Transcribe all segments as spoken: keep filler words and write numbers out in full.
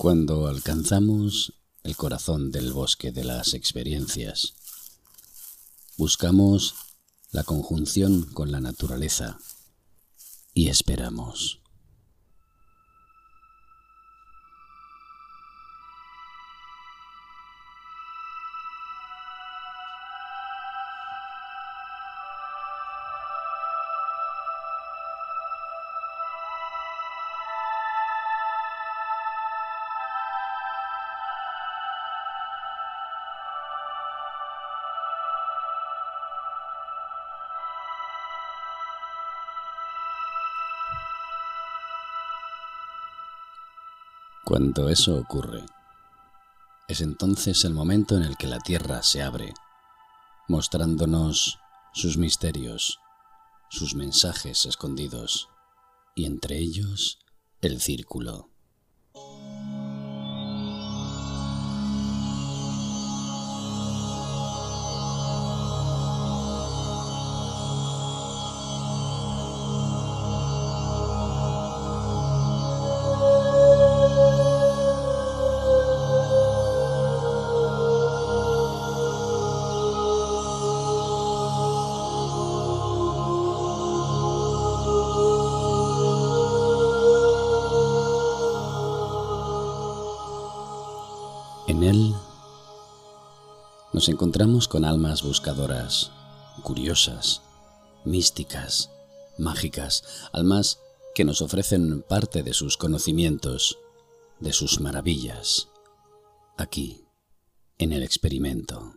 Cuando alcanzamos el corazón del bosque de las experiencias, buscamos la conjunción con la naturaleza y esperamos. Cuando eso ocurre, es entonces el momento en el que la Tierra se abre, mostrándonos sus misterios, sus mensajes escondidos, y entre ellos, el círculo. En él nos encontramos con almas buscadoras, curiosas, místicas, mágicas, almas que nos ofrecen parte de sus conocimientos, de sus maravillas, aquí, en el experimento.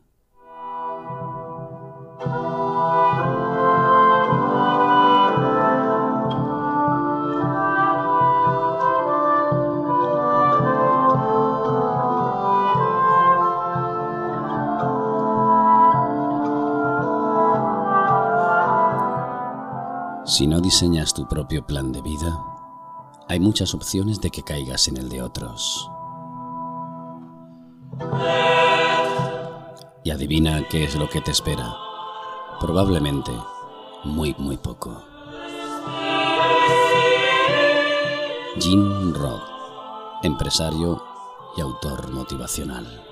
Si no diseñas tu propio plan de vida, hay muchas opciones de que caigas en el de otros. Y adivina qué es lo que te espera. Probablemente muy, muy poco. Jim Roth, empresario y autor motivacional.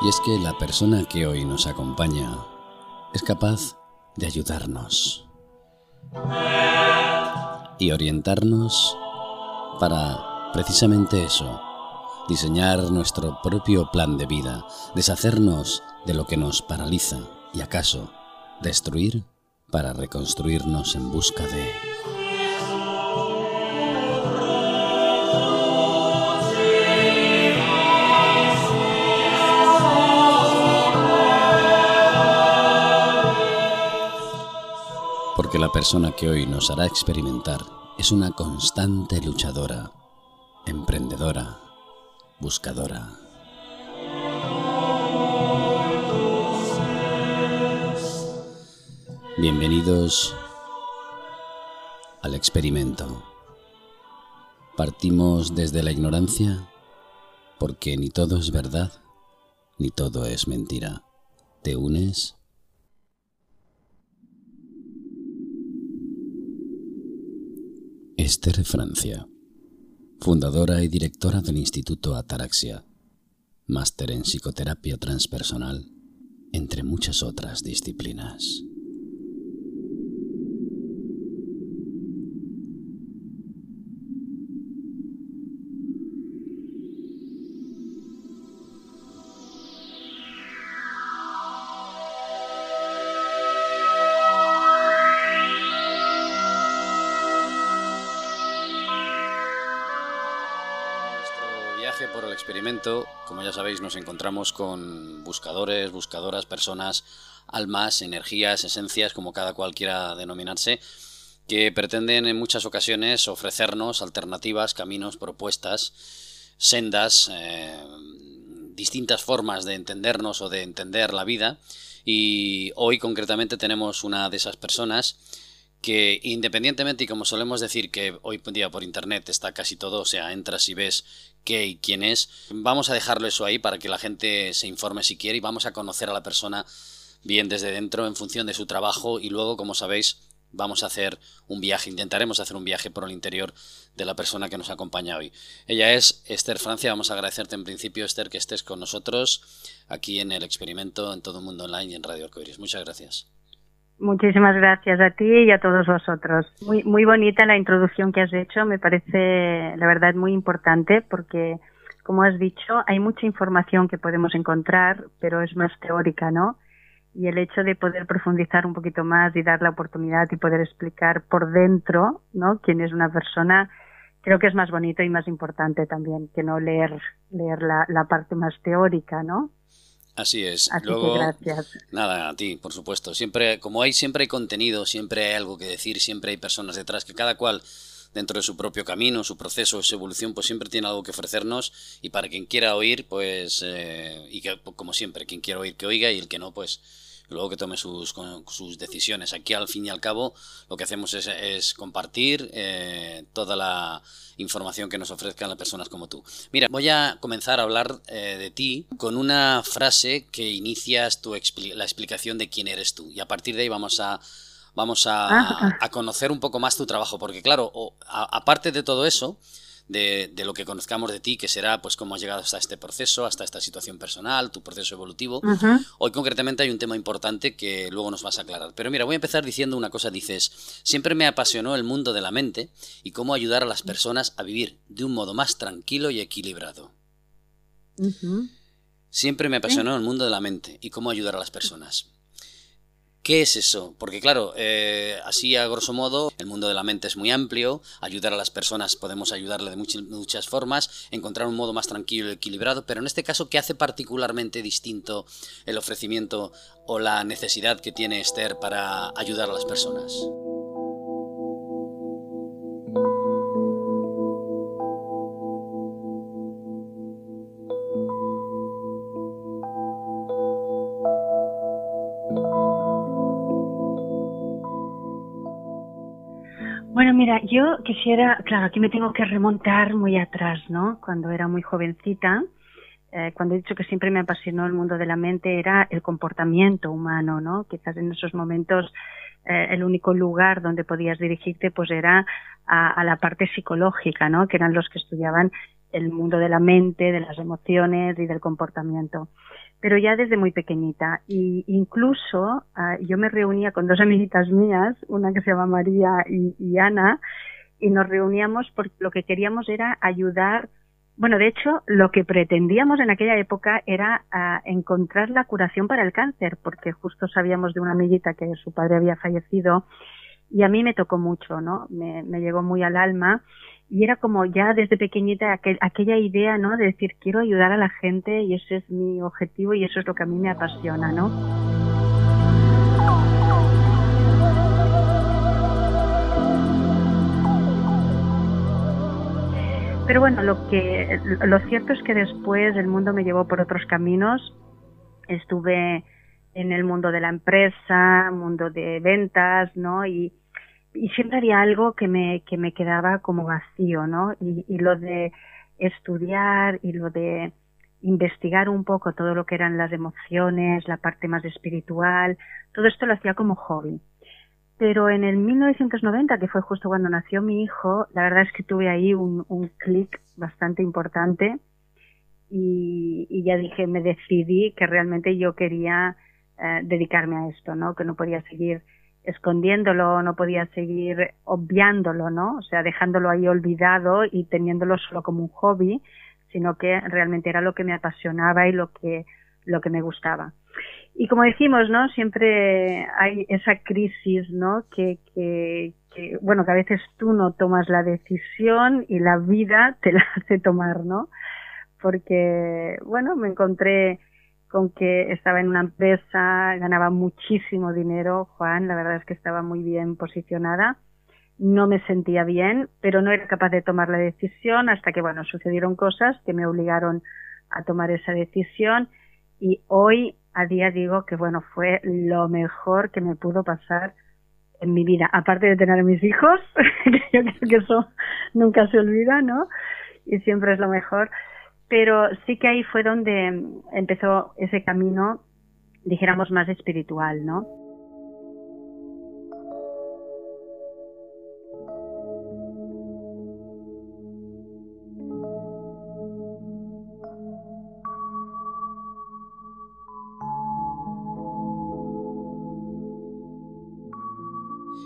Y es que la persona que hoy nos acompaña es capaz de ayudarnos y orientarnos para precisamente eso, diseñar nuestro propio plan de vida, deshacernos de lo que nos paraliza y acaso destruir para reconstruirnos en busca de... Porque la persona que hoy nos hará experimentar es una constante luchadora, emprendedora, buscadora. Bienvenidos al experimento. Partimos desde la ignorancia, porque ni todo es verdad, ni todo es mentira. ¿Te unes? Esther Francia, fundadora y directora del Instituto Ataraxia, máster en psicoterapia transpersonal, entre muchas otras disciplinas. Por el experimento, como ya sabéis, nos encontramos con buscadores, buscadoras, personas, almas, energías, esencias, como cada cual quiera denominarse, que pretenden en muchas ocasiones ofrecernos alternativas, caminos, propuestas, sendas, eh, distintas formas de entendernos o de entender la vida. Y hoy concretamente tenemos una de esas personas que, independientemente, y como solemos decir que hoy en día por internet está casi todo, o sea, entras y ves qué y quién es, vamos a dejarlo eso ahí para que la gente se informe si quiere, y vamos a conocer a la persona bien desde dentro en función de su trabajo, y luego, como sabéis, vamos a hacer un viaje, intentaremos hacer un viaje por el interior de la persona que nos acompaña hoy. Ella es Esther Francia. Vamos a agradecerte en principio, Esther, que estés con nosotros aquí en el experimento, en Todo Mundo Online y en Radio Arcoiris. Muchas gracias. Muchísimas gracias a ti y a todos vosotros. Muy, muy bonita la introducción que has hecho, me parece la verdad muy importante porque, como has dicho, hay mucha información que podemos encontrar, pero es más teórica, ¿no? Y el hecho de poder profundizar un poquito más y dar la oportunidad y poder explicar por dentro, ¿no?, quién es una persona, creo que es más bonito y más importante también que no leer, leer la, la parte más teórica, ¿no? Así es. Así Luego, que gracias. Nada, a ti, por supuesto. Siempre, como hay, siempre hay contenido, siempre hay algo que decir, siempre hay personas detrás, que cada cual, dentro de su propio camino, su proceso, su evolución, pues siempre tiene algo que ofrecernos, y para quien quiera oír, pues, eh, y que, como siempre, quien quiera oír que oiga, y el que no, pues, luego que tome sus, sus decisiones. Aquí, al fin y al cabo, lo que hacemos es, es compartir eh, toda la información que nos ofrezcan las personas como tú. Mira, voy a comenzar a hablar eh, de ti con una frase que inicias tu expli- la explicación de quién eres tú, y a partir de ahí vamos a Vamos a, a conocer un poco más tu trabajo, porque claro, o, a, aparte de todo eso, de, de lo que conozcamos de ti, que será pues cómo has llegado hasta este proceso, hasta esta situación personal, tu proceso evolutivo, uh-huh. Hoy concretamente hay un tema importante que luego nos vas a aclarar. Pero mira, voy a empezar diciendo una cosa. Dices, siempre me apasionó el mundo de la mente y cómo ayudar a las personas a vivir de un modo más tranquilo y equilibrado. Uh-huh. Siempre me apasionó el mundo de la mente y cómo ayudar a las personas. ¿Qué es eso? Porque claro, eh, así a grosso modo, el mundo de la mente es muy amplio, ayudar a las personas, podemos ayudarle de muchas, muchas formas, encontrar un modo más tranquilo y equilibrado, pero en este caso, ¿qué hace particularmente distinto el ofrecimiento o la necesidad que tiene Esther para ayudar a las personas? Bueno, mira, yo quisiera, claro, aquí me tengo que remontar muy atrás, ¿no? Cuando era muy jovencita, eh, cuando he dicho que siempre me apasionó el mundo de la mente, era el comportamiento humano, ¿no? Quizás en esos momentos eh, el único lugar donde podías dirigirte pues era a, a la parte psicológica, ¿no? Que eran los que estudiaban el mundo de la mente, de las emociones y del comportamiento. Pero ya desde muy pequeñita, y incluso uh, yo me reunía con dos amiguitas mías, una que se llama María y, y Ana, y nos reuníamos porque lo que queríamos era ayudar. Bueno, de hecho, lo que pretendíamos en aquella época era uh, encontrar la curación para el cáncer, porque justo sabíamos de una amiguita que su padre había fallecido, y a mí me tocó mucho, ¿no? Me, me llegó muy al alma. Y era como ya desde pequeñita aquel, aquella idea, ¿no?, de decir, quiero ayudar a la gente y ese es mi objetivo y eso es lo que a mí me apasiona, ¿no? Pero bueno, lo que lo cierto es que después el mundo me llevó por otros caminos. Estuve en el mundo de la empresa, mundo de ventas, ¿no? Y Y siempre había algo que me que me quedaba como vacío, ¿no? Y, y lo de estudiar y lo de investigar un poco todo lo que eran las emociones, la parte más espiritual, todo esto lo hacía como hobby. Pero en el mil novecientos noventa, que fue justo cuando nació mi hijo, la verdad es que tuve ahí un, un clic bastante importante y, y ya dije, me decidí que realmente yo quería eh, dedicarme a esto, ¿no? Que no podía seguir escondiéndolo, no podía seguir obviándolo, ¿no? O sea, dejándolo ahí olvidado y teniéndolo solo como un hobby, sino que realmente era lo que me apasionaba y lo que lo que me gustaba. Y como decimos, ¿no?, siempre hay esa crisis, ¿no?, que que, que bueno, que a veces tú no tomas la decisión y la vida te la hace tomar, ¿no? Porque bueno, me encontré con que estaba en una empresa, ganaba muchísimo dinero, Juan, la verdad es que estaba muy bien posicionada, no me sentía bien, pero no era capaz de tomar la decisión hasta que, bueno, sucedieron cosas que me obligaron a tomar esa decisión y hoy, a día, digo que, bueno, fue lo mejor que me pudo pasar en mi vida, aparte de tener a mis hijos, que yo creo que eso nunca se olvida, ¿no? Y siempre es lo mejor. Pero sí que ahí fue donde empezó ese camino dijéramos, más espiritual, ¿no?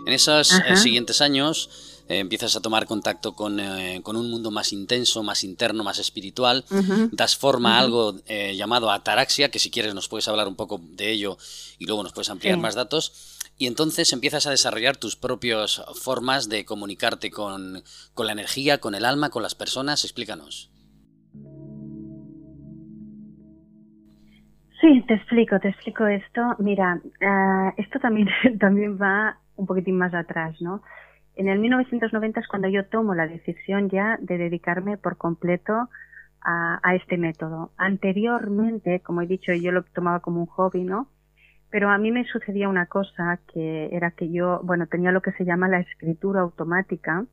En esos eh, siguientes años eh, empiezas a tomar contacto con, eh, con un mundo más intenso, más interno, más espiritual. Uh-huh. Das forma uh-huh. a algo eh, llamado ataraxia, que si quieres nos puedes hablar un poco de ello y luego nos puedes ampliar sí. más datos. Y entonces empiezas a desarrollar tus propias formas de comunicarte con, con la energía, con el alma, con las personas. Explícanos. Sí, te explico, te explico esto. Mira, uh, esto también, también va un poquitín más atrás, ¿no? En el mil novecientos noventa es cuando yo tomo la decisión ya de dedicarme por completo a, a este método. Anteriormente, como he dicho, yo lo tomaba como un hobby, ¿no? Pero a mí me sucedía una cosa, que era que yo, bueno, tenía lo que se llama la escritura automática,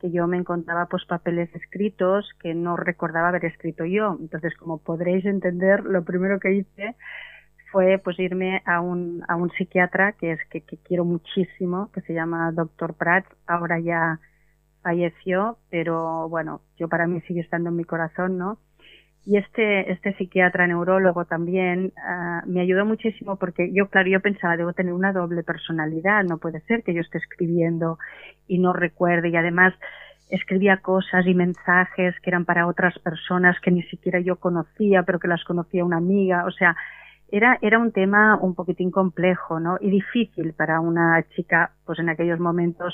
que yo me encontraba pues papeles escritos que no recordaba haber escrito yo. Entonces, como podréis entender, lo primero que hice fue pues irme a un a un psiquiatra que es que, que quiero muchísimo, que se llama doctor Pratt. Ahora ya falleció, pero bueno, yo para mí sigue estando en mi corazón, ¿no? Y este este psiquiatra neurólogo también uh, me ayudó muchísimo, porque yo, claro, yo pensaba, debo tener una doble personalidad, no puede ser que yo esté escribiendo y no recuerde, y además escribía cosas y mensajes que eran para otras personas que ni siquiera yo conocía, pero que las conocía una amiga, o sea, Era, era un tema un poquitín complejo, ¿no? Y difícil para una chica, pues en aquellos momentos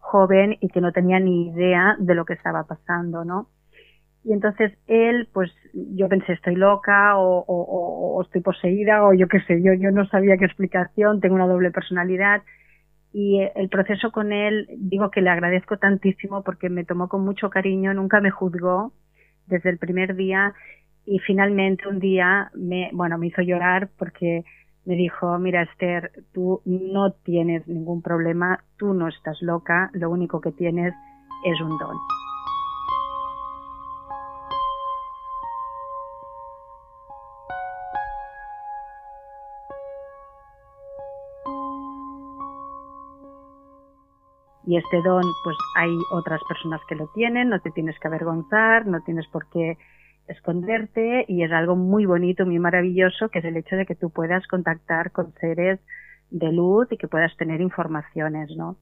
joven y que no tenía ni idea de lo que estaba pasando, ¿no? Y entonces él, pues yo pensé, estoy loca o, o, o estoy poseída o yo qué sé, yo, yo no sabía qué explicación, tengo una doble personalidad. Y el proceso con él, digo que le agradezco tantísimo porque me tomó con mucho cariño, nunca me juzgó desde el primer día. Y finalmente un día me, bueno, me hizo llorar porque me dijo, mira, Esther, tú no tienes ningún problema, tú no estás loca, lo único que tienes es un don. Y este don, pues hay otras personas que lo tienen, no te tienes que avergonzar, no tienes por qué esconderte, y es algo muy bonito, muy maravilloso, que es el hecho de que tú puedas contactar con seres de luz y que puedas tener informaciones, ¿no?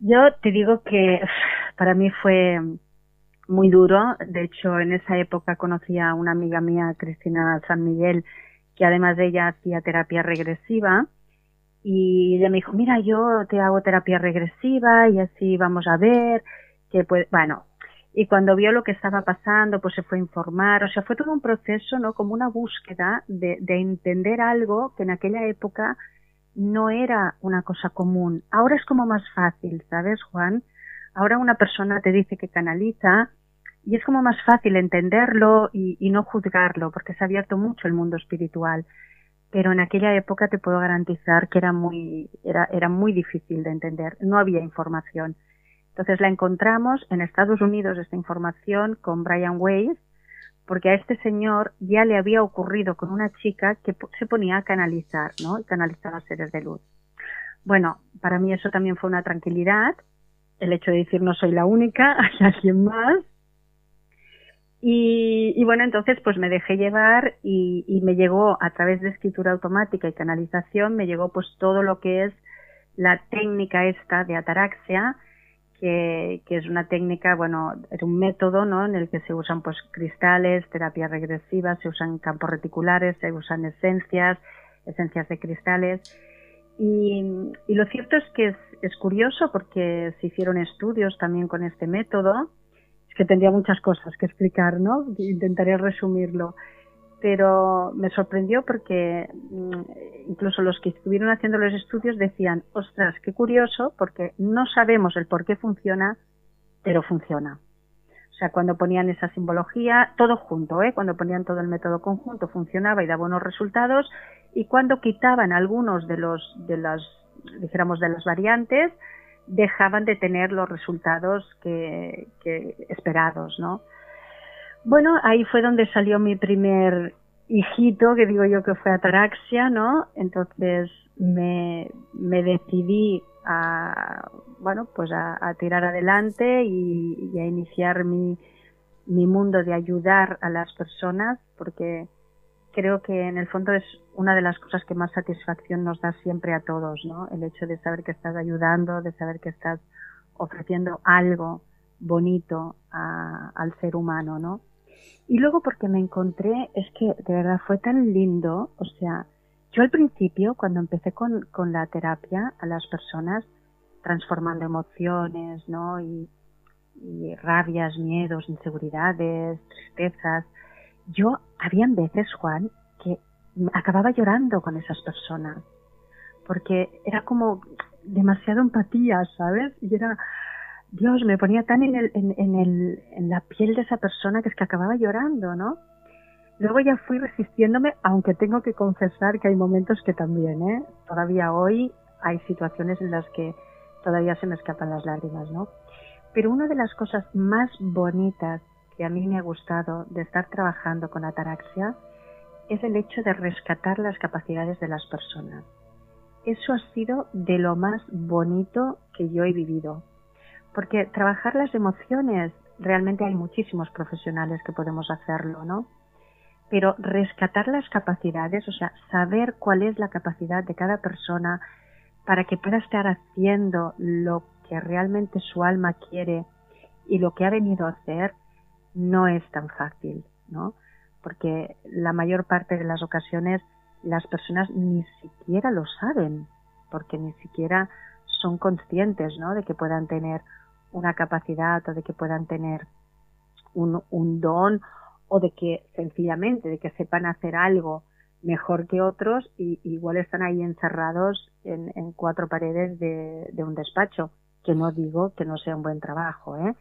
Yo te digo que para mí fue muy duro. De hecho, en esa época conocí a una amiga mía, Cristina San Miguel, que además de ella hacía terapia regresiva, y ella me dijo, mira, yo te hago terapia regresiva y así vamos a ver que pues, bueno. Y cuando vio lo que estaba pasando, pues se fue a informar. O sea, fue todo un proceso, ¿no? Como una búsqueda de, de entender algo que en aquella época no era una cosa común. Ahora es como más fácil, ¿sabes, Juan? Ahora una persona te dice que canaliza y es como más fácil entenderlo y, y no juzgarlo, porque se ha abierto mucho el mundo espiritual. Pero en aquella época te puedo garantizar que era muy, era, era muy difícil de entender. No había información. Entonces la encontramos en Estados Unidos, esta información, con Brian Weiss, porque a este señor ya le había ocurrido con una chica que se ponía a canalizar, ¿no? Y canalizaba seres de luz. Bueno, para mí eso también fue una tranquilidad, el hecho de decir no soy la única, hay alguien más. Y, y bueno, entonces pues me dejé llevar y, y me llegó a través de escritura automática y canalización, me llegó pues todo lo que es la técnica esta de ataraxia, Que, que es una técnica, bueno, es un método, ¿no?, en el que se usan pues cristales, terapia regresiva, se usan campos reticulares, se usan esencias, esencias de cristales. Y, y lo cierto es que es, es curioso porque se hicieron estudios también con este método. Es que tendría muchas cosas que explicar, ¿no? Intentaré resumirlo. Pero me sorprendió porque incluso los que estuvieron haciendo los estudios decían, ostras, qué curioso, porque no sabemos el por qué funciona, pero funciona. O sea, cuando ponían esa simbología, todo junto, ¿eh? Cuando ponían todo el método conjunto, funcionaba y daba buenos resultados, y cuando quitaban algunos de los, de las, dijéramos, de las variantes, dejaban de tener los resultados que, que esperados, ¿no? Bueno, ahí fue donde salió mi primer hijito, que digo yo que fue ataraxia, ¿no? Entonces me, me decidí a, bueno, pues a, a tirar adelante y, y a iniciar mi, mi mundo de ayudar a las personas, porque creo que en el fondo es una de las cosas que más satisfacción nos da siempre a todos, ¿no? El hecho de saber que estás ayudando, de saber que estás ofreciendo algo bonito a, al ser humano, ¿no? Y luego porque me encontré, es que de verdad fue tan lindo, o sea, yo al principio cuando empecé con, con la terapia a las personas, transformando emociones, ¿no? Y, y rabias, miedos, inseguridades, tristezas, yo habían veces, Juan, que acababa llorando con esas personas, porque era como demasiada empatía, ¿sabes? Y era... Dios, me ponía tan en, el, en, en, el, en la piel de esa persona que es que acababa llorando, ¿no? Luego ya fui resistiéndome, aunque tengo que confesar que hay momentos que también, ¿eh? Todavía hoy hay situaciones en las que todavía se me escapan las lágrimas, ¿no? Pero una de las cosas más bonitas que a mí me ha gustado de estar trabajando con ataraxia es el hecho de rescatar las capacidades de las personas. Eso ha sido de lo más bonito que yo he vivido. Porque trabajar las emociones, realmente hay muchísimos profesionales que podemos hacerlo, ¿no? Pero rescatar las capacidades, o sea, saber cuál es la capacidad de cada persona para que pueda estar haciendo lo que realmente su alma quiere y lo que ha venido a hacer, no es tan fácil, ¿no? Porque la mayor parte de las ocasiones las personas ni siquiera lo saben, porque ni siquiera son conscientes, ¿no?, de que puedan tener una capacidad o de que puedan tener un, un don o de que sencillamente de que sepan hacer algo mejor que otros y igual están ahí encerrados en, en cuatro paredes de, de un despacho, que no digo que no sea un buen trabajo, ¿eh?,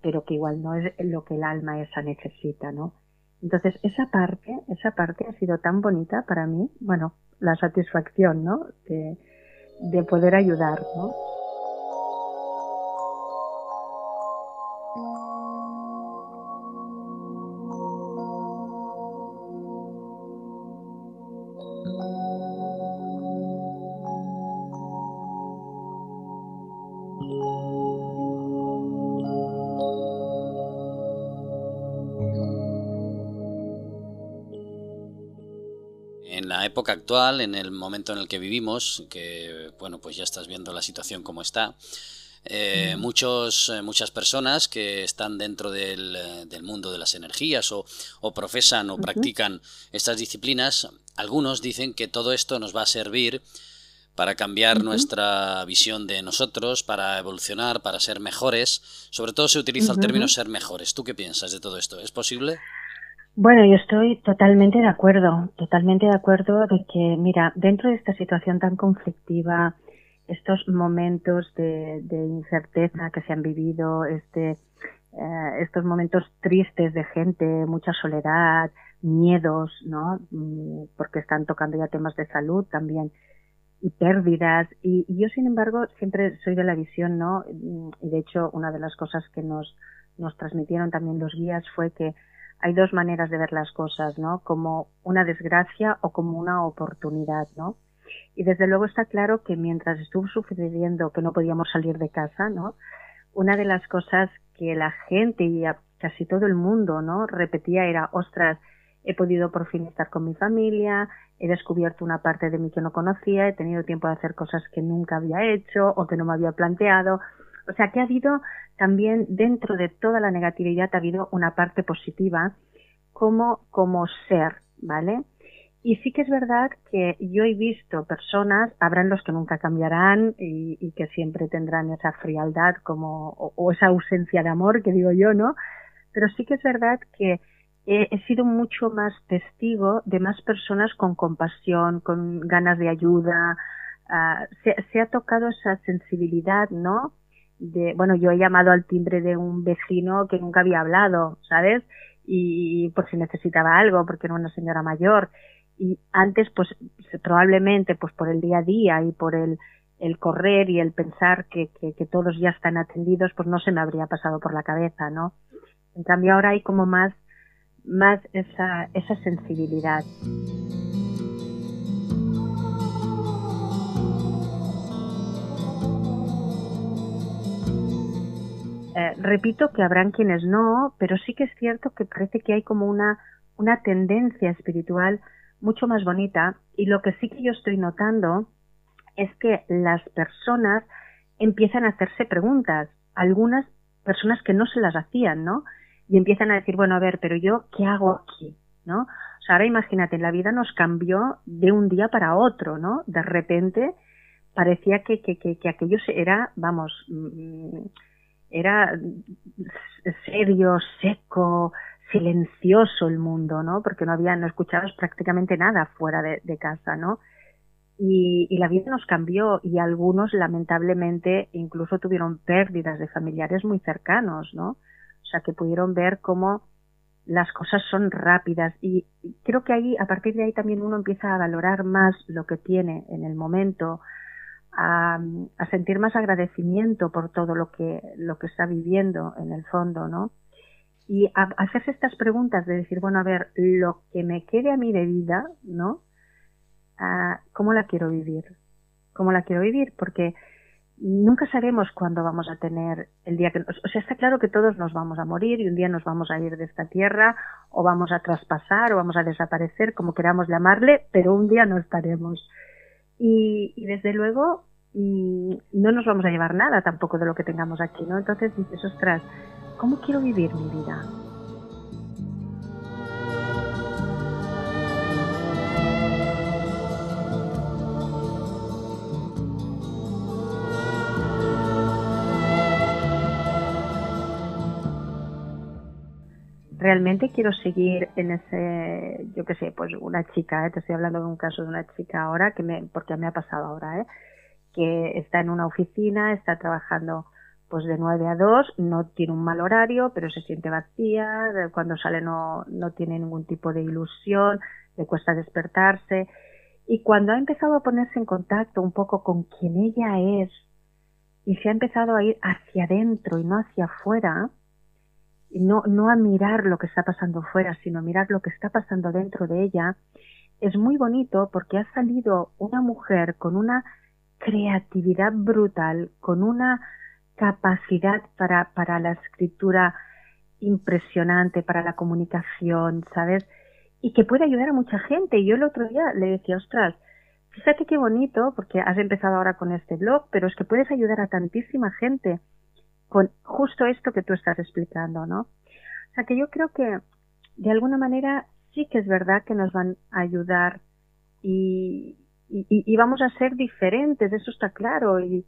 pero que igual no es lo que el alma esa necesita, ¿no? Entonces esa parte, esa parte ha sido tan bonita para mí, bueno, la satisfacción, ¿no?, de, de poder ayudar, ¿no? Época actual, en el momento en el que vivimos, que bueno, pues ya estás viendo la situación como está, eh, muchos, muchas personas que están dentro del, del mundo de las energías o, o profesan o practican estas disciplinas, algunos dicen que todo esto nos va a servir para cambiar uh-huh. nuestra visión de nosotros, para evolucionar, para ser mejores. Sobre todo se utiliza uh-huh. el término ser mejores. ¿Tú qué piensas de todo esto? ¿Es posible? Bueno, yo estoy totalmente de acuerdo, totalmente de acuerdo de que, mira, dentro de esta situación tan conflictiva, estos momentos de, de incerteza que se han vivido, este, eh, estos momentos tristes de gente, mucha soledad, miedos, ¿no? Porque están tocando ya temas de salud también y pérdidas. Y, y yo, sin embargo, siempre soy de la visión, ¿no? Y de hecho, una de las cosas que nos, nos transmitieron también los guías fue que hay dos maneras de ver las cosas, ¿no? Como una desgracia o como una oportunidad, ¿no? Y desde luego está claro que mientras estuvo sucediendo que no podíamos salir de casa, ¿no?, una de las cosas que la gente y casi todo el mundo, ¿no?, repetía era: ostras, he podido por fin estar con mi familia, he descubierto una parte de mí que no conocía, he tenido tiempo de hacer cosas que nunca había hecho o que no me había planteado. O sea, que ha habido también, dentro de toda la negatividad, ha habido una parte positiva como, como ser, ¿vale? Y sí que es verdad que yo he visto personas, habrán los que nunca cambiarán y, y que siempre tendrán esa frialdad como o, o esa ausencia de amor, que digo yo, ¿no? Pero sí que es verdad que he, he sido mucho más testigo de más personas con compasión, con ganas de ayuda. Uh, se, se ha tocado esa sensibilidad, ¿no? De, bueno, yo he llamado al timbre de un vecino que nunca había hablado, ¿sabes? Y, y por si necesitaba algo, porque era una señora mayor. Y antes, pues probablemente, pues por el día a día y por el, el correr y el pensar que, que, que todos ya están atendidos, pues no se me habría pasado por la cabeza, ¿no? En cambio ahora hay como más, más esa, esa sensibilidad. Eh, repito que habrán quienes no, pero sí que es cierto que parece que hay como una, una tendencia espiritual mucho más bonita, y lo que sí que yo estoy notando es que las personas empiezan a hacerse preguntas, algunas personas que no se las hacían, ¿no? Y empiezan a decir, bueno, a ver, pero yo, ¿qué hago aquí? ¿No? O sea, ahora imagínate, la vida nos cambió de un día para otro, ¿no? De repente parecía que, que, que, que aquello era, vamos, era serio, seco, silencioso el mundo, ¿no? Porque no había, no escuchabas prácticamente nada fuera de, de casa, ¿no? Y, y la vida nos cambió, y algunos lamentablemente incluso tuvieron pérdidas de familiares muy cercanos, ¿no? O sea, que pudieron ver cómo las cosas son rápidas, y creo que ahí, a partir de ahí, también uno empieza a valorar más lo que tiene en el momento, a, a sentir más agradecimiento por todo lo que lo que está viviendo en el fondo, ¿no? Y a, a hacerse estas preguntas de decir, bueno, a ver, lo que me quede a mí de vida, ¿no? ¿Cómo la quiero vivir? ¿Cómo la quiero vivir? Porque nunca sabemos cuándo vamos a tener el día que... O sea, está claro que todos nos vamos a morir y un día nos vamos a ir de esta tierra, o vamos a traspasar, o vamos a desaparecer, como queramos llamarle, pero un día no estaremos. Y, y desde luego no nos vamos a llevar nada tampoco de lo que tengamos aquí, ¿no? Entonces dices, ostras, ¿cómo quiero vivir mi vida? Realmente quiero seguir en ese, yo qué sé, pues una chica, ¿eh? Te estoy hablando de un caso de una chica ahora, que me, porque me ha pasado ahora, ¿eh? Que está en una oficina, está trabajando pues de nueve a dos, no tiene un mal horario, pero se siente vacía, cuando sale no, no tiene ningún tipo de ilusión, le cuesta despertarse, y cuando ha empezado a ponerse en contacto un poco con quien ella es, y se ha empezado a ir hacia adentro y no hacia afuera, No, no a mirar lo que está pasando fuera, sino a mirar lo que está pasando dentro de ella, es muy bonito, porque ha salido una mujer con una creatividad brutal, con una capacidad para, para la escritura impresionante, para la comunicación, ¿sabes? Y que puede ayudar a mucha gente. Y yo el otro día le decía, ostras, fíjate qué bonito, porque has empezado ahora con este blog, pero es que puedes ayudar a tantísima gente con justo esto que tú estás explicando, ¿no? O sea, que yo creo que de alguna manera sí que es verdad que nos van a ayudar y, y, y vamos a ser diferentes, eso está claro. Y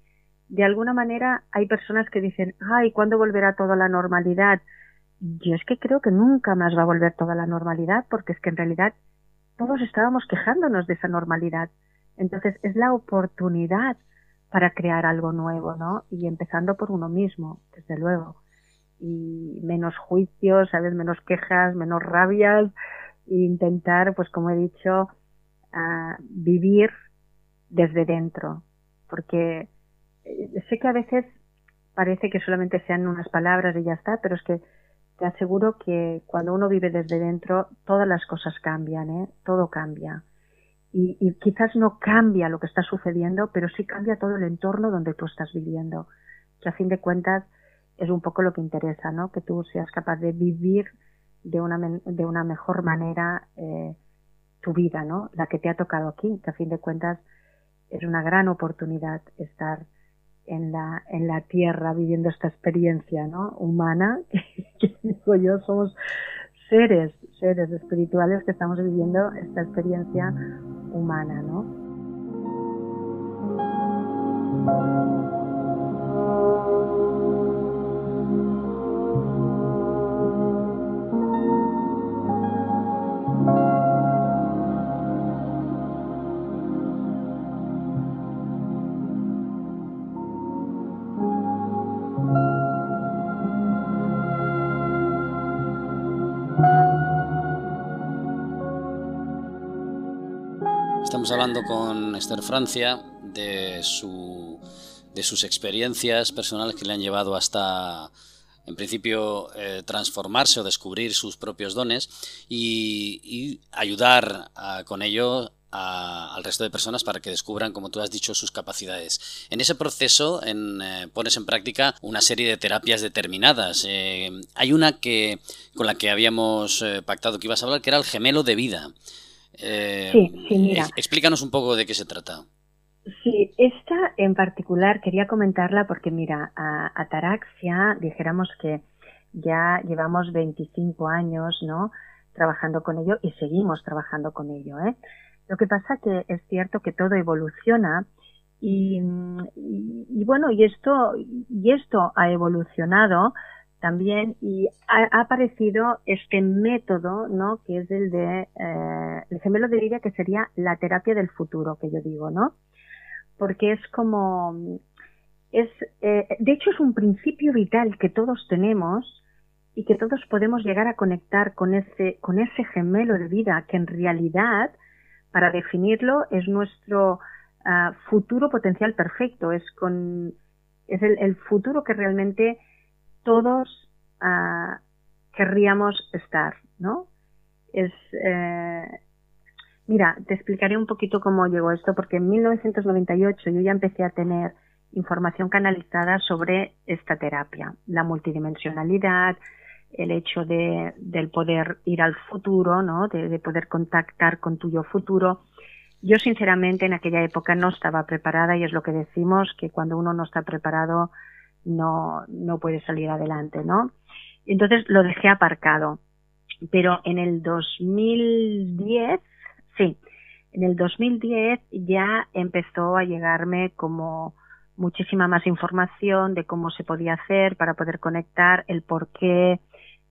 de alguna manera hay personas que dicen, ay, ¿cuándo volverá toda la normalidad? Yo es que creo que nunca más va a volver toda la normalidad, porque es que en realidad todos estábamos quejándonos de esa normalidad. Entonces es la oportunidad para crear algo nuevo, ¿no? Y empezando por uno mismo, desde luego. Y menos juicios, ¿sabes? Menos quejas, menos rabias. E intentar, pues como he dicho, uh, vivir desde dentro. Porque sé que a veces parece que solamente sean unas palabras y ya está, pero es que te aseguro que cuando uno vive desde dentro, todas las cosas cambian, ¿eh? Todo cambia. Y, y quizás no cambia lo que está sucediendo, pero sí cambia todo el entorno donde tú estás viviendo, que a fin de cuentas es un poco lo que interesa, ¿no? Que tú seas capaz de vivir de una, de una mejor manera eh, tu vida, ¿no? La que te ha tocado aquí, que a fin de cuentas es una gran oportunidad estar en la, en la tierra viviendo esta experiencia, ¿no? Humana, que digo yo, somos seres, seres espirituales que estamos viviendo esta experiencia humana, ¿no? Estamos hablando con Esther Francia de, su, de sus experiencias personales que le han llevado hasta en principio, eh, transformarse o descubrir sus propios dones y, y ayudar a, con ello a, al resto de personas para que descubran, como tú has dicho, sus capacidades. En ese proceso en, eh, pones en práctica una serie de terapias determinadas. Eh, hay una que con la que habíamos eh, pactado que ibas a hablar, que era el gemelo de vida. Eh, sí, sí, mira. Explícanos un poco de qué se trata. Sí, esta en particular quería comentarla porque, mira, a Ataraxia, dijéramos que ya llevamos veinticinco años, ¿no?, trabajando con ello y seguimos trabajando con ello, ¿eh? Lo que pasa que es cierto que todo evoluciona y, y, y bueno, y esto, y esto ha evolucionado también y ha, ha aparecido este método, ¿no?, que es el de, eh, el gemelo de vida, que sería la terapia del futuro, que yo digo, ¿no? Porque es como, es eh, de hecho es un principio vital que todos tenemos y que todos podemos llegar a conectar con ese, con ese gemelo de vida que en realidad, para definirlo, es nuestro uh, futuro potencial perfecto, es con es el, el futuro que realmente todos uh, querríamos estar, ¿no? Es... Eh, Mira, te explicaré un poquito cómo llegó esto, porque en mil novecientos noventa y ocho yo ya empecé a tener información canalizada sobre esta terapia, la multidimensionalidad, el hecho de del poder ir al futuro, ¿no?, de, de poder contactar con tu yo futuro. Yo, sinceramente, en aquella época no estaba preparada y es lo que decimos, que cuando uno no está preparado no, no puede salir adelante, ¿no? Entonces lo dejé aparcado, pero en el dos mil diez... Sí, en el dos mil diez ya empezó a llegarme como muchísima más información de cómo se podía hacer para poder conectar, el por qué,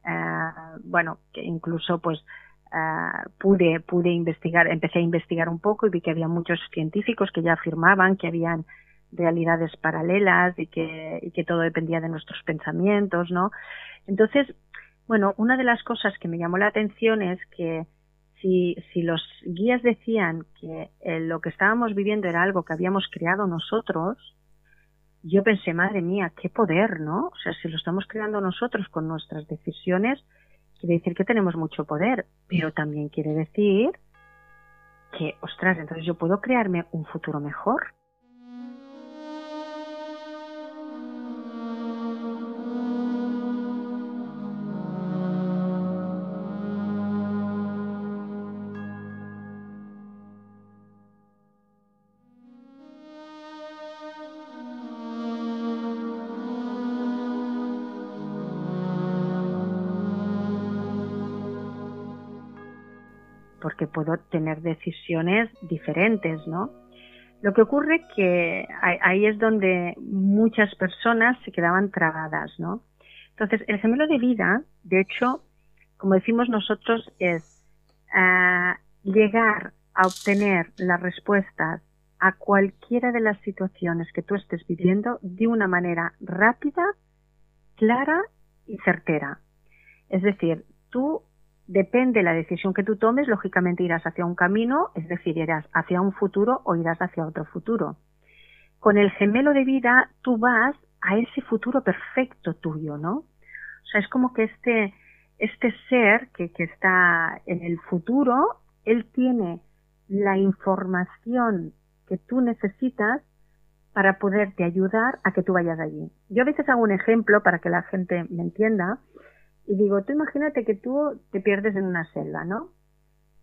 eh, bueno, que incluso pues eh, pude, pude investigar, empecé a investigar un poco y vi que había muchos científicos que ya afirmaban que habían realidades paralelas y que, y que todo dependía de nuestros pensamientos, ¿no? Entonces, bueno, una de las cosas que me llamó la atención es que Si, si los guías decían que eh, lo que estábamos viviendo era algo que habíamos creado nosotros, yo pensé, madre mía, qué poder, ¿no? O sea, si lo estamos creando nosotros con nuestras decisiones, quiere decir que tenemos mucho poder, pero también quiere decir que, ostras, entonces yo puedo crearme un futuro mejor. Porque puedo tener decisiones diferentes, ¿no? Lo que ocurre que ahí es donde muchas personas se quedaban trabadas, ¿no? Entonces, el gemelo de vida, de hecho, como decimos nosotros, es uh, llegar a obtener las respuestas a cualquiera de las situaciones que tú estés viviendo de una manera rápida, clara y certera. Es decir, tú... Depende de la decisión que tú tomes, lógicamente irás hacia un camino, es decir, irás hacia un futuro o irás hacia otro futuro. Con el gemelo de vida tú vas a ese futuro perfecto tuyo, ¿no? O sea, es como que este, este ser que, que está en el futuro, él tiene la información que tú necesitas para poderte ayudar a que tú vayas allí. Yo a veces hago un ejemplo para que la gente me entienda. Y digo, tú imagínate que tú te pierdes en una selva, ¿no?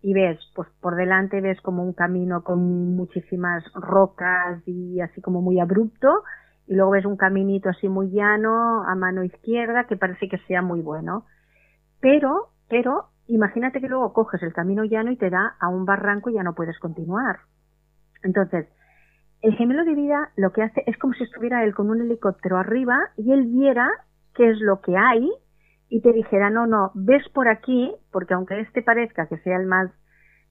Y ves, pues por delante ves como un camino con muchísimas rocas y así como muy abrupto, y luego ves un caminito así muy llano a mano izquierda que parece que sea muy bueno. Pero, pero, imagínate que luego coges el camino llano y te da a un barranco y ya no puedes continuar. Entonces, el gemelo de vida lo que hace es como si estuviera él con un helicóptero arriba y él viera qué es lo que hay, y te dijera, no, no, ves por aquí, porque aunque este parezca que sea el más,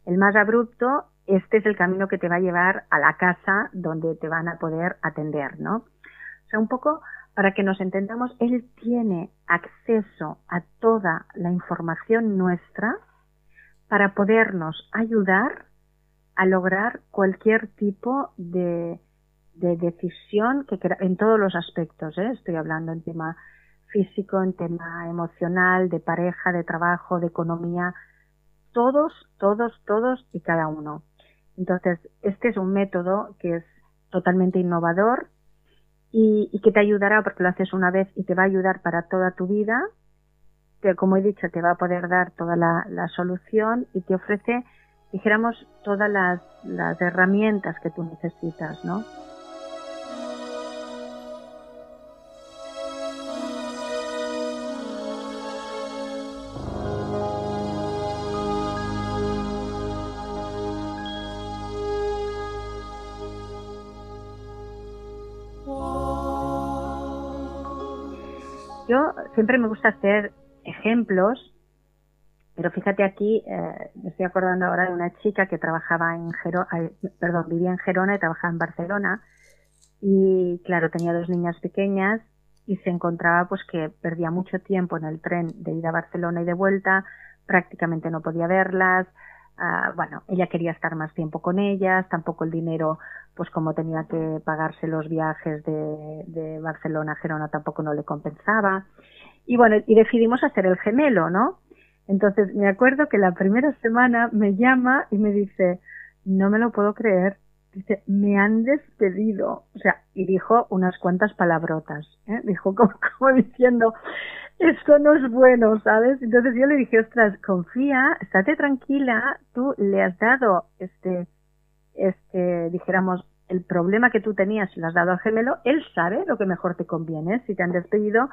el más abrupto, este es el camino que te va a llevar a la casa donde te van a poder atender, ¿no? O sea, un poco, para que nos entendamos, él tiene acceso a toda la información nuestra para podernos ayudar a lograr cualquier tipo de, de decisión que en todos los aspectos, ¿eh? Estoy hablando en tema físico, en tema emocional, de pareja, de trabajo, de economía, todos, todos, todos y cada uno. Entonces, este es un método que es totalmente innovador y, y que te ayudará porque lo haces una vez y te va a ayudar para toda tu vida. Que, como he dicho, te va a poder dar toda la, la solución y te ofrece, dijéramos, todas las, las herramientas que tú necesitas, ¿no? Yo siempre me gusta hacer ejemplos, pero fíjate aquí, eh, me estoy acordando ahora de una chica que trabajaba en Gerona, eh, perdón, vivía en Gerona y trabajaba en Barcelona, y claro, tenía dos niñas pequeñas y se encontraba pues que perdía mucho tiempo en el tren de ida a Barcelona y de vuelta, prácticamente no podía verlas, uh, bueno, ella quería estar más tiempo con ellas, tampoco el dinero, pues como tenía que pagarse los viajes de, de Barcelona a Gerona tampoco no le compensaba. Y bueno, y decidimos hacer el gemelo, ¿no? Entonces me acuerdo que la primera semana me llama y me dice, no me lo puedo creer, dice, me han despedido. O sea, y dijo unas cuantas palabrotas, ¿eh? Dijo como, como diciendo, esto no es bueno, ¿sabes? Entonces yo le dije, ostras, confía, estate tranquila, tú le has dado, este, este, dijéramos, el problema que tú tenías, le has dado al gemelo, él sabe lo que mejor te conviene, si te han despedido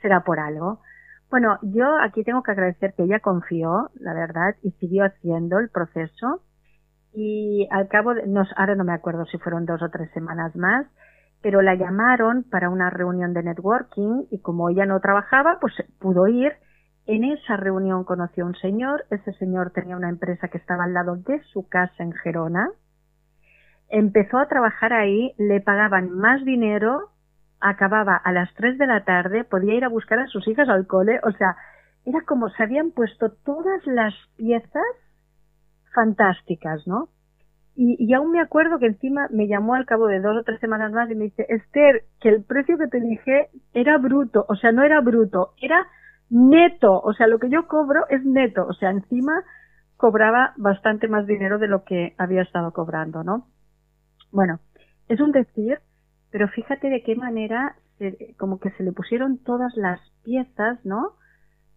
será por algo. Bueno, yo aquí tengo que agradecer que ella confió, la verdad, y siguió haciendo el proceso. Y al cabo, de, no, ahora no me acuerdo si fueron dos o tres semanas más, pero la llamaron para una reunión de networking y como ella no trabajaba, pues pudo ir. En esa reunión conoció a un señor, ese señor tenía una empresa que estaba al lado de su casa en Gerona. Empezó a trabajar ahí, le pagaban más dinero, acababa a las tres de la tarde, podía ir a buscar a sus hijas al cole, o sea, era como se habían puesto todas las piezas fantásticas, ¿no? Y, y aún me acuerdo que encima me llamó al cabo de dos o tres semanas más y me dice, Esther, que el precio que te dije era bruto, o sea, no era bruto, era neto, o sea, lo que yo cobro es neto, o sea, encima cobraba bastante más dinero de lo que había estado cobrando, ¿no? Bueno, es un decir. Pero fíjate de qué manera, se, como que se le pusieron todas las piezas, ¿no?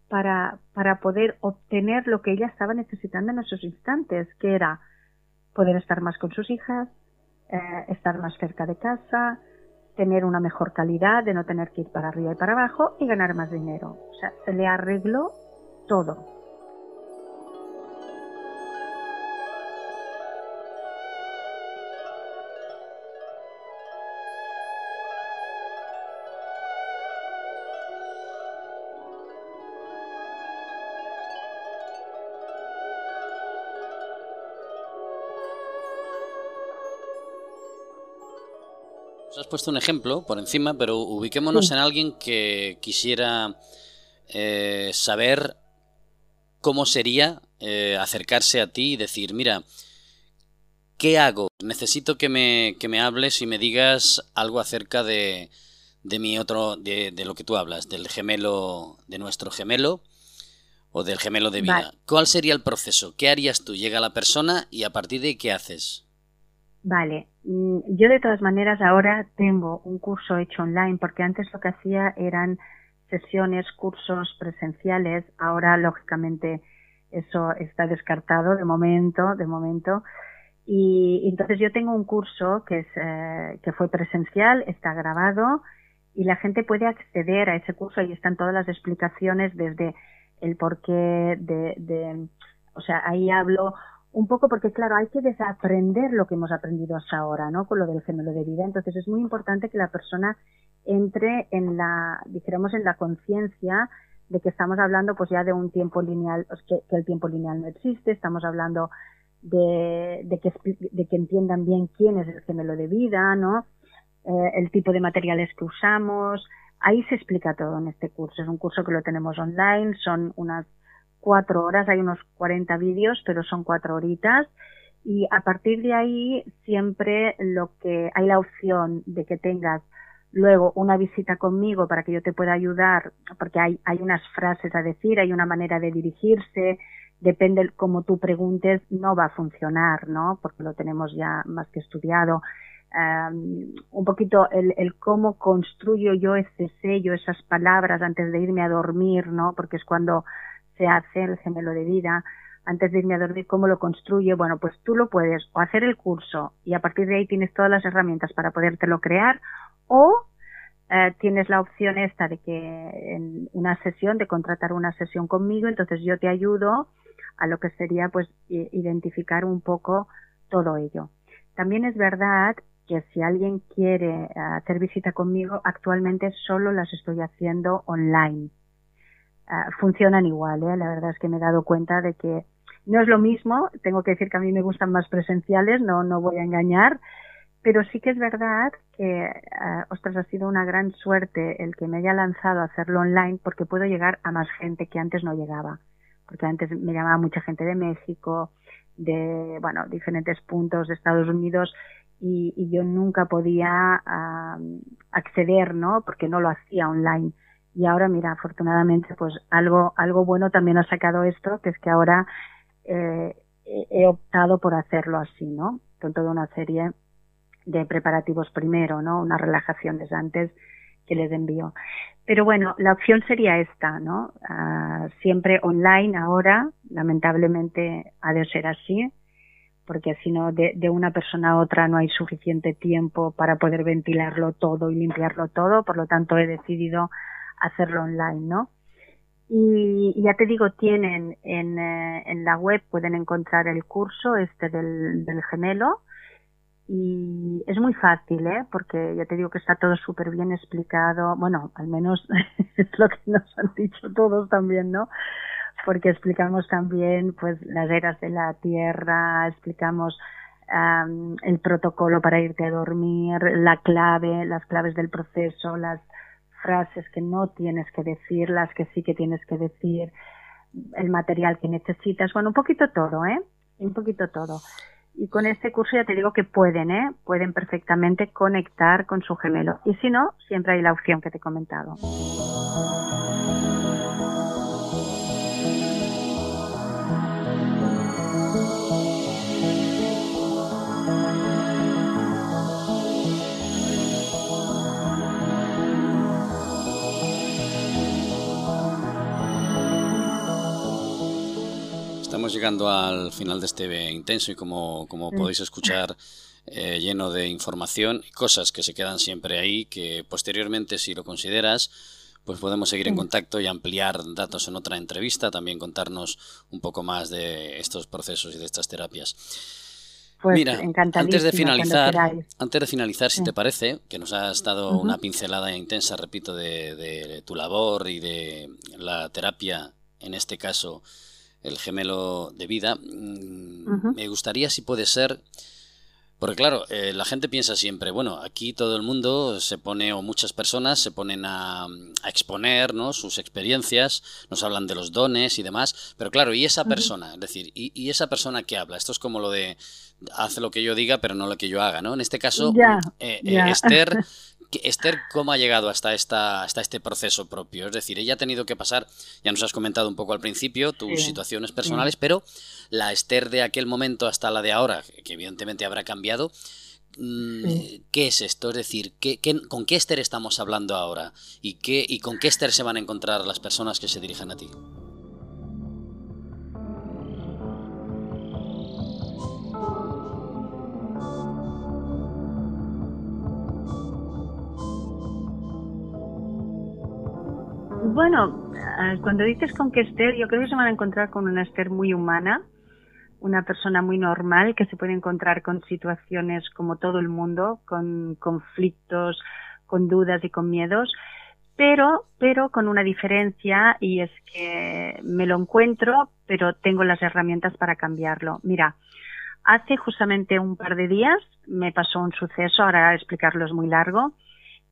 Para, para poder obtener lo que ella estaba necesitando en esos instantes, que era poder estar más con sus hijas, eh, estar más cerca de casa, tener una mejor calidad, de no tener que ir para arriba y para abajo y ganar más dinero. O sea, se le arregló todo. Has puesto un ejemplo por encima, pero ubiquémonos sí. En alguien que quisiera eh, saber cómo sería eh, acercarse a ti y decir, mira, ¿qué hago? Necesito que me, que me hables y me digas algo acerca de, de mi otro, de, de lo que tú hablas, del gemelo, de nuestro gemelo o del gemelo de vida. Vale. ¿Cuál sería el proceso? ¿Qué harías tú? Llega la persona y a partir de ahí, ¿qué haces? Vale, yo de todas maneras ahora tengo un curso hecho online porque antes lo que hacía eran sesiones, cursos presenciales, ahora lógicamente eso está descartado de momento, de momento, y entonces yo tengo un curso que es eh, que fue presencial, está grabado y la gente puede acceder a ese curso, ahí están todas las explicaciones desde el porqué de, de o sea, ahí hablo un poco porque, claro, hay que desaprender lo que hemos aprendido hasta ahora, ¿no? Con lo del gemelo de vida. Entonces, es muy importante que la persona entre en la, dijéramos, en la conciencia de que estamos hablando, pues, ya de un tiempo lineal, que, que el tiempo lineal no existe. Estamos hablando de, de, que, de que entiendan bien quién es el gemelo de vida, ¿no? Eh, el tipo de materiales que usamos. Ahí se explica todo en este curso. Es un curso que lo tenemos online. Son unas cuatro horas, hay unos cuarenta vídeos, pero son cuatro horitas y a partir de ahí siempre lo que hay la opción de que tengas luego una visita conmigo para que yo te pueda ayudar, porque hay, hay unas frases a decir, hay una manera de dirigirse, depende cómo tú preguntes, no va a funcionar, ¿no? Porque lo tenemos ya más que estudiado. Um, un poquito el, el cómo construyo yo ese sello, esas palabras antes de irme a dormir, ¿no? Porque es cuando se hace el gemelo de vida. Antes de irme a dormir, ¿cómo lo construyo? Bueno, pues tú lo puedes o hacer el curso y a partir de ahí tienes todas las herramientas para podértelo crear, o eh, tienes la opción esta de que en una sesión, de contratar una sesión conmigo, entonces yo te ayudo a lo que sería pues identificar un poco todo ello. También es verdad que si alguien quiere hacer visita conmigo, actualmente solo las estoy haciendo online. Uh, funcionan igual, ¿eh? La verdad es que me he dado cuenta de que no es lo mismo, tengo que decir que a mí me gustan más presenciales, no, no voy a engañar, pero sí que es verdad que, uh, ostras, ha sido una gran suerte el que me haya lanzado a hacerlo online, porque puedo llegar a más gente que antes no llegaba, porque antes me llamaba mucha gente de México, de, bueno, diferentes puntos de Estados Unidos, y, y yo nunca podía uh, acceder, ¿no? Porque no lo hacía online. Y ahora, mira, afortunadamente, pues algo algo bueno también ha sacado esto, que es que ahora eh, he optado por hacerlo así, ¿no? Con toda una serie de preparativos primero, ¿no? Una relajación desde antes que les envío. Pero bueno, la opción sería esta, ¿no? Uh, siempre online ahora, lamentablemente ha de ser así, porque si no, de, de una persona a otra no hay suficiente tiempo para poder ventilarlo todo y limpiarlo todo, por lo tanto he decidido hacerlo online, ¿no? Y, y ya te digo, tienen en, eh, en la web, pueden encontrar el curso este del, del gemelo, y es muy fácil, ¿eh? Porque ya te digo que está todo súper bien explicado, bueno, al menos es lo que nos han dicho todos también, ¿no? Porque explicamos también pues las eras de la Tierra, explicamos um, el protocolo para irte a dormir, la clave, las claves del proceso, las frases que no tienes que decir, las que sí que tienes que decir, el material que necesitas, bueno, un poquito todo, ¿eh? Un poquito todo. Y con este curso ya te digo que pueden, ¿eh? Pueden perfectamente conectar con su gemelo. Y si no, siempre hay la opción que te he comentado. Estamos llegando al final de este intenso y como, como podéis escuchar eh, lleno de información y cosas que se quedan siempre ahí, que posteriormente, si lo consideras, pues podemos seguir en contacto y ampliar datos en otra entrevista, también contarnos un poco más de estos procesos y de estas terapias. Pues mira, antes de finalizar, antes de finalizar, si te parece, que nos has dado uh-huh. una pincelada intensa, repito, de, de tu labor y de la terapia, en este caso el gemelo de vida, uh-huh. me gustaría, si puede ser, porque claro, eh, la gente piensa siempre, bueno, aquí todo el mundo se pone, o muchas personas se ponen a, a exponer, ¿no?, sus experiencias, nos hablan de los dones y demás, pero claro, ¿y esa persona? Uh-huh. Es decir, ¿y, y esa persona que habla? Esto es como lo de, hace lo que yo diga, pero no lo que yo haga, ¿no? En este caso, yeah. Eh, yeah. Eh, Esther... Esther, ¿cómo ha llegado hasta esta hasta este proceso propio? Es decir, ella ha tenido que pasar, ya nos has comentado un poco al principio, tus sí, situaciones personales, sí. pero la Esther de aquel momento hasta la de ahora, que evidentemente habrá cambiado, sí. ¿qué es esto? Es decir, ¿qué, qué, ¿con qué Esther estamos hablando ahora? ¿Y, qué, ¿Y con qué Esther se van a encontrar las personas que se dirijan a ti? Bueno, cuando dices con qué Esther, yo creo que se van a encontrar con una Esther muy humana, una persona muy normal que se puede encontrar con situaciones como todo el mundo, con conflictos, con dudas y con miedos, pero, pero con una diferencia, y es que me lo encuentro, pero tengo las herramientas para cambiarlo. Mira, hace justamente un par de días me pasó un suceso, ahora explicarlo es muy largo,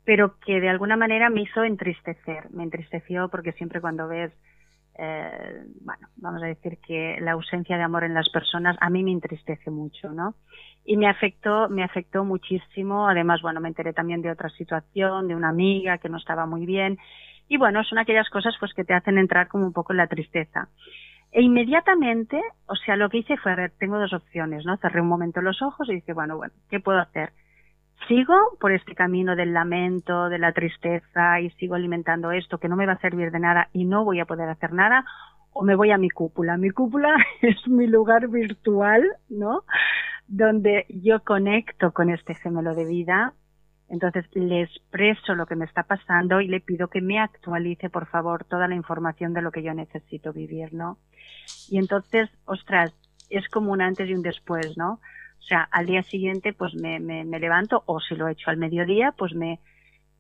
pero que de alguna manera me hizo entristecer. Me entristeció porque siempre cuando ves, eh, bueno, vamos a decir que la ausencia de amor en las personas, a mí me entristece mucho, ¿no? y me afectó, me afectó muchísimo. Además, bueno, me enteré también de otra situación, de una amiga que no estaba muy bien. Y bueno, son aquellas cosas pues que te hacen entrar como un poco en la tristeza. E inmediatamente, o sea, lo que hice fue, a ver, tengo dos opciones, ¿no? Cerré un momento los ojos y dije, bueno, bueno, ¿qué puedo hacer? Sigo por este camino del lamento, de la tristeza, y sigo alimentando esto que no me va a servir de nada y no voy a poder hacer nada, o me voy a mi cúpula. Mi cúpula es mi lugar virtual, ¿no?, donde yo conecto con este gemelo de vida. Entonces le expreso lo que me está pasando y le pido que me actualice, por favor, toda la información de lo que yo necesito vivir, ¿no? Y entonces, ostras, es como un antes y un después, ¿no? O sea, al día siguiente pues me, me, me levanto, o si lo he hecho al mediodía, pues me,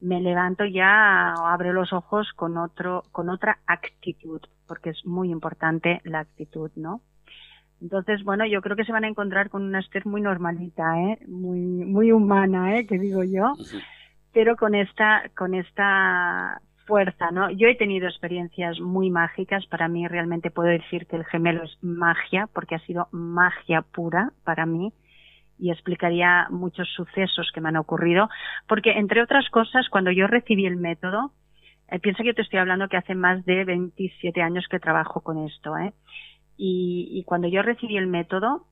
me levanto ya, o abro los ojos con otro, con otra actitud, porque es muy importante la actitud, ¿no? Entonces, bueno, yo creo que se van a encontrar con una Esther muy normalita, ¿eh? Muy, muy humana, ¿eh? Que digo yo, sí. Pero con esta, con esta fuerza, ¿no? Yo he tenido experiencias muy mágicas. Para mí realmente puedo decir que el gemelo es magia, porque ha sido magia pura para mí, y explicaría muchos sucesos que me han ocurrido, porque entre otras cosas, cuando yo recibí el método, eh, piensa que yo te estoy hablando que hace más de veintisiete años que trabajo con esto, ¿eh? Y, y cuando yo recibí el método,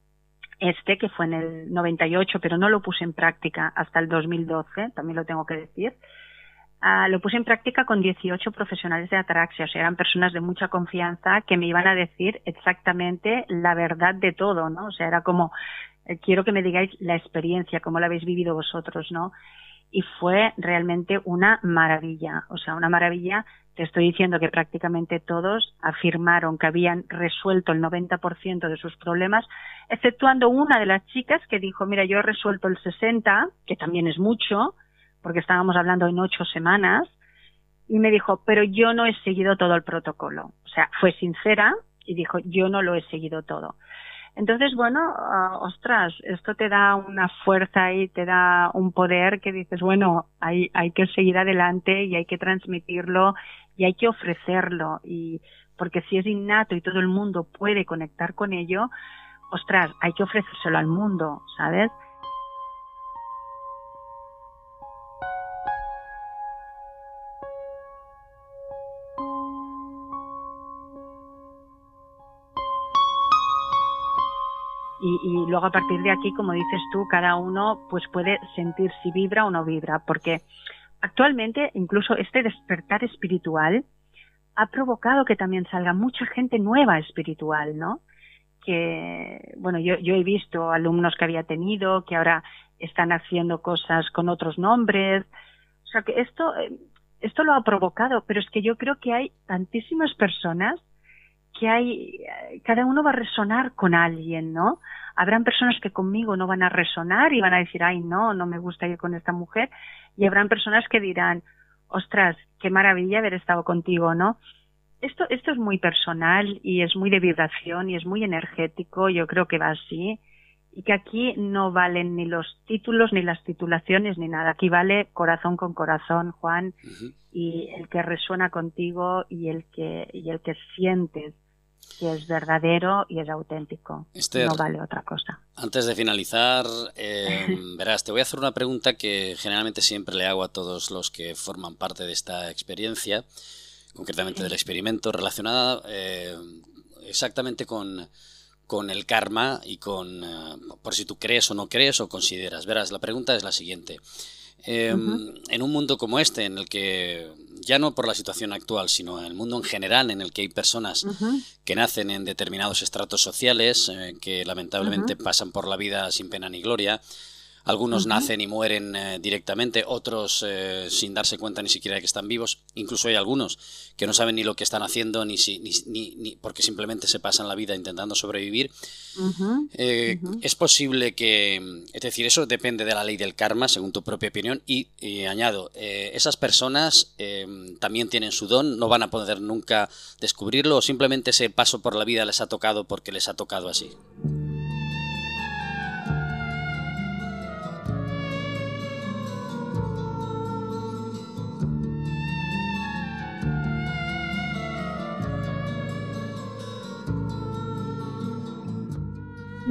este que fue en el noventa y ocho, pero no lo puse en práctica hasta el dos mil doce, también lo tengo que decir, uh, lo puse en práctica con dieciocho profesionales de ataraxia, o sea, eran personas de mucha confianza que me iban a decir exactamente la verdad de todo, ¿no? O sea, era como, eh, quiero que me digáis la experiencia, cómo la habéis vivido vosotros, ¿no? Y fue realmente una maravilla, o sea, una maravilla. Te estoy diciendo que prácticamente todos afirmaron que habían resuelto el noventa por ciento de sus problemas, exceptuando una de las chicas que dijo, mira, yo he resuelto el sesenta por ciento, que también es mucho, porque estábamos hablando en ocho semanas, y me dijo, pero yo no he seguido todo el protocolo. O sea, fue sincera y dijo, yo no lo he seguido todo. Entonces, bueno, uh, ostras, esto te da una fuerza y te da un poder que dices, bueno, hay, hay que seguir adelante y hay que transmitirlo y hay que ofrecerlo. Y porque si es innato y todo el mundo puede conectar con ello, ostras, hay que ofrecérselo al mundo, ¿sabes? Y, y luego a partir de aquí, como dices tú, cada uno pues puede sentir si vibra o no vibra, porque actualmente incluso este despertar espiritual ha provocado que también salga mucha gente nueva espiritual, ¿no? Que, bueno, yo, yo he visto alumnos que había tenido, que ahora están haciendo cosas con otros nombres, o sea que esto, esto lo ha provocado, pero es que yo creo que hay tantísimas personas que hay, cada uno va a resonar con alguien, ¿no? Habrán personas que conmigo no van a resonar y van a decir, ay, no, no me gusta ir con esta mujer, y habrán personas que dirán, ostras, qué maravilla haber estado contigo, ¿no? Esto, esto es muy personal y es muy de vibración y es muy energético, yo creo que va así, y que aquí no valen ni los títulos, ni las titulaciones, ni nada. Aquí vale corazón con corazón, Juan, uh-huh. Y el que resuena contigo y el que, y el que sientes que es verdadero y es auténtico. Esther, no vale otra cosa. Antes de finalizar, eh, verás, te voy a hacer una pregunta que generalmente siempre le hago a todos los que forman parte de esta experiencia, concretamente sí. Del experimento, relacionada eh, exactamente con, con el karma y con, eh, por si tú crees o no crees o consideras. Verás, la pregunta es la siguiente. Eh, uh-huh. En un mundo como este, en el que, ya no por la situación actual, sino en el mundo en general, en el que hay personas uh-huh. que nacen en determinados estratos sociales, eh, que lamentablemente uh-huh. pasan por la vida sin pena ni gloria, algunos uh-huh. nacen y mueren eh, directamente, otros eh, sin darse cuenta ni siquiera de que están vivos, incluso hay algunos que no saben ni lo que están haciendo, ni, si, ni, ni, ni porque simplemente se pasan la vida intentando sobrevivir. Uh-huh. Eh, uh-huh. Es posible que, es decir, eso depende de la ley del karma, según tu propia opinión, y, y añado, eh, esas personas eh, también tienen su don, no van a poder nunca descubrirlo, o simplemente ese paso por la vida les ha tocado porque les ha tocado así.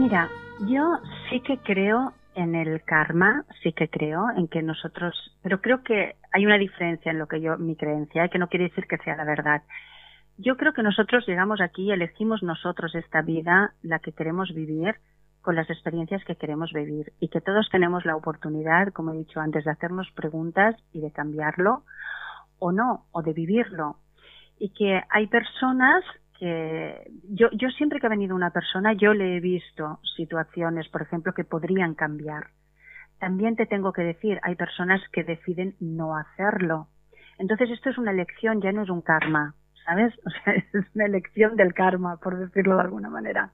Mira, yo Sí que creo en el karma, sí que creo en que nosotros, pero creo que hay una diferencia en lo que yo, mi creencia, ¿eh? que no quiere decir que sea la verdad. Yo creo que nosotros llegamos aquí, elegimos nosotros esta vida, la que queremos vivir, con las experiencias que queremos vivir, y que todos tenemos la oportunidad, como he dicho antes, de hacernos preguntas y de cambiarlo o no, o de vivirlo. Y que hay personas que... Yo, yo siempre que ha venido una persona, yo le he visto situaciones, por ejemplo, que podrían cambiar. También te tengo que decir, hay personas que deciden no hacerlo. Entonces esto es una elección, ya no es un karma, ¿sabes? O sea, es una elección del karma, por decirlo de alguna manera.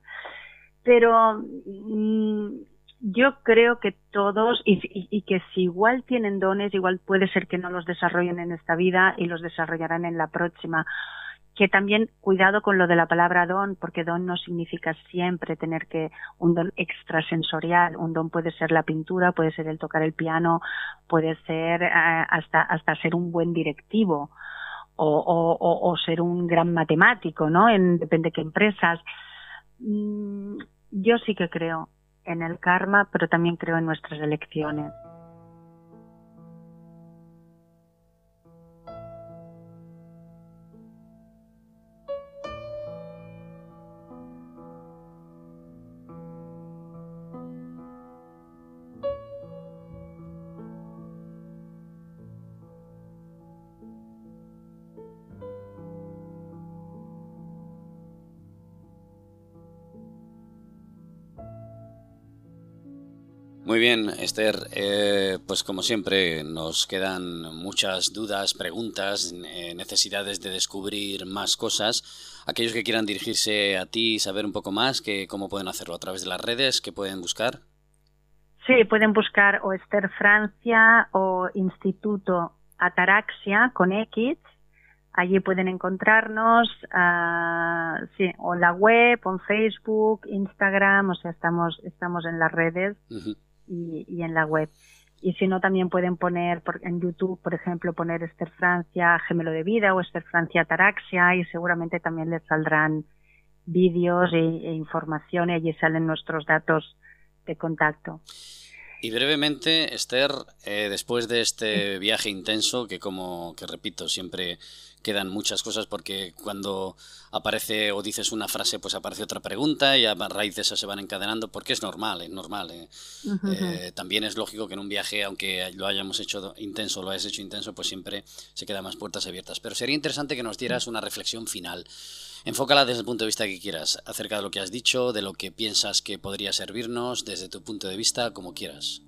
Pero mmm, yo creo que todos, y, y, y que si igual tienen dones, igual puede ser que no los desarrollen en esta vida y los desarrollarán en la próxima. Que también cuidado con lo de la palabra don, porque don no significa siempre tener que un don extrasensorial. Un don puede ser la pintura, puede ser el tocar el piano, puede ser eh, hasta hasta ser un buen directivo o, o, o, o ser un gran matemático, ¿no? En, depende de qué empresas. Mm, yo sí que creo en el karma, pero también creo en nuestras elecciones. Muy bien, Esther, eh, pues como siempre nos quedan muchas dudas, preguntas, eh, necesidades de descubrir más cosas. Aquellos que quieran dirigirse a ti y saber un poco más, que, ¿cómo pueden hacerlo? ¿A través de las redes? ¿Qué pueden buscar? Sí, pueden buscar o Esther Francia o Instituto Ataraxia con X. Allí pueden encontrarnos, uh, sí, o en la web, o en Facebook, Instagram, o sea, estamos estamos en las redes. Uh-huh. Y, y en la web. Y si no, también pueden poner por, en YouTube, por ejemplo, poner Esther Francia Gemelo de Vida o Esther Francia Ataraxia, y seguramente también les saldrán vídeos e, e información, y allí salen nuestros datos de contacto. Y brevemente, Esther, eh, después de este viaje intenso, que como que repito, siempre quedan muchas cosas, porque cuando aparece o dices una frase, pues aparece otra pregunta y a raíz de eso se van encadenando, porque es normal, es normal. Eh. Uh-huh. Eh, también es lógico que en un viaje, aunque lo hayamos hecho intenso, lo hayas hecho intenso, pues siempre se quedan más puertas abiertas. Pero sería interesante que nos dieras una reflexión final. Enfócala desde el punto de vista que quieras, acerca de lo que has dicho, de lo que piensas que podría servirnos, desde tu punto de vista, como quieras.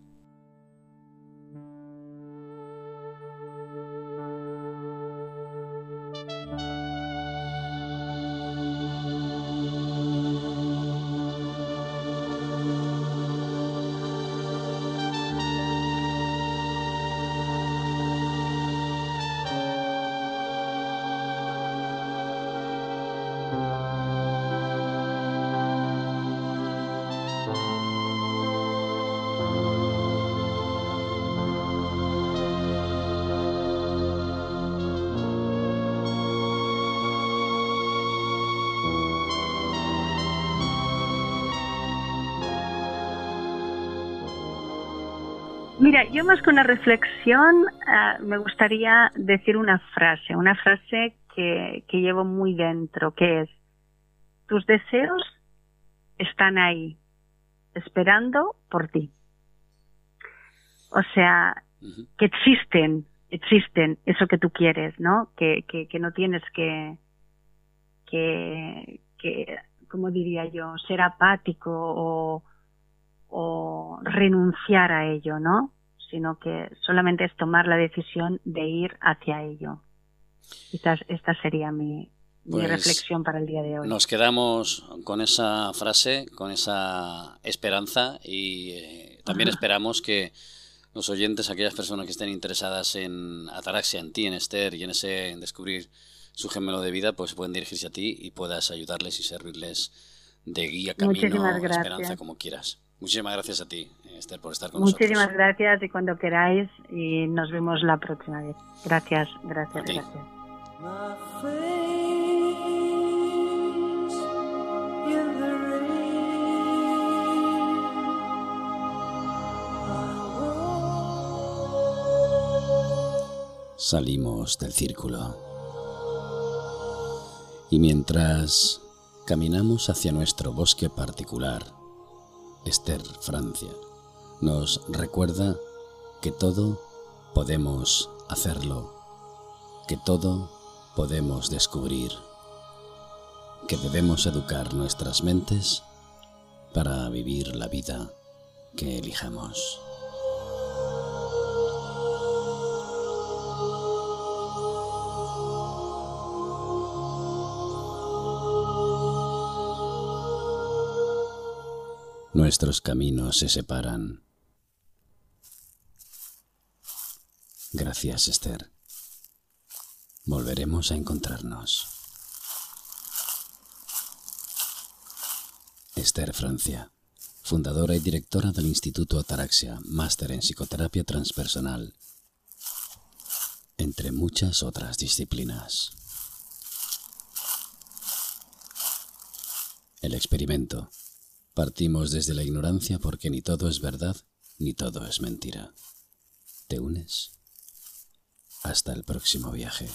Mira, yo más que una reflexión, uh, me gustaría decir una frase, una frase que, que llevo muy dentro, que es: tus deseos están ahí, esperando por ti. O sea, uh-huh. que existen, existen eso que tú quieres, ¿no? Que, que, que no tienes que, que, que, ¿cómo diría yo?, ser apático o, o renunciar a ello, ¿no? Sino que solamente es tomar la decisión de ir hacia ello. Quizás esta sería mi, pues mi reflexión para el día de hoy. Nos quedamos con esa frase, con esa esperanza, y eh, también Ajá. esperamos que los oyentes, aquellas personas que estén interesadas en Ataraxia, en ti, en Esther y en ese en descubrir su gemelo de vida, pues pueden dirigirse a ti y puedas ayudarles y servirles de guía, camino, esperanza, como quieras. Muchísimas gracias a ti, Esther, por estar con Muchísimas nosotros. Muchísimas gracias, y cuando queráis, y nos vemos la próxima vez. Gracias, gracias, okay. gracias. salimos del círculo. Y mientras caminamos hacia nuestro bosque particular, Esther Francia nos recuerda que todo podemos hacerlo, que todo podemos descubrir, que debemos educar nuestras mentes para vivir la vida que elijamos. Nuestros caminos se separan. Gracias, Esther. Volveremos a encontrarnos. Esther Francia, fundadora y directora del Instituto Ataraxia, máster en psicoterapia transpersonal, entre muchas otras disciplinas. El experimento. Partimos desde la ignorancia porque ni todo es verdad, ni todo es mentira. ¿Te unes? Hasta el próximo viaje.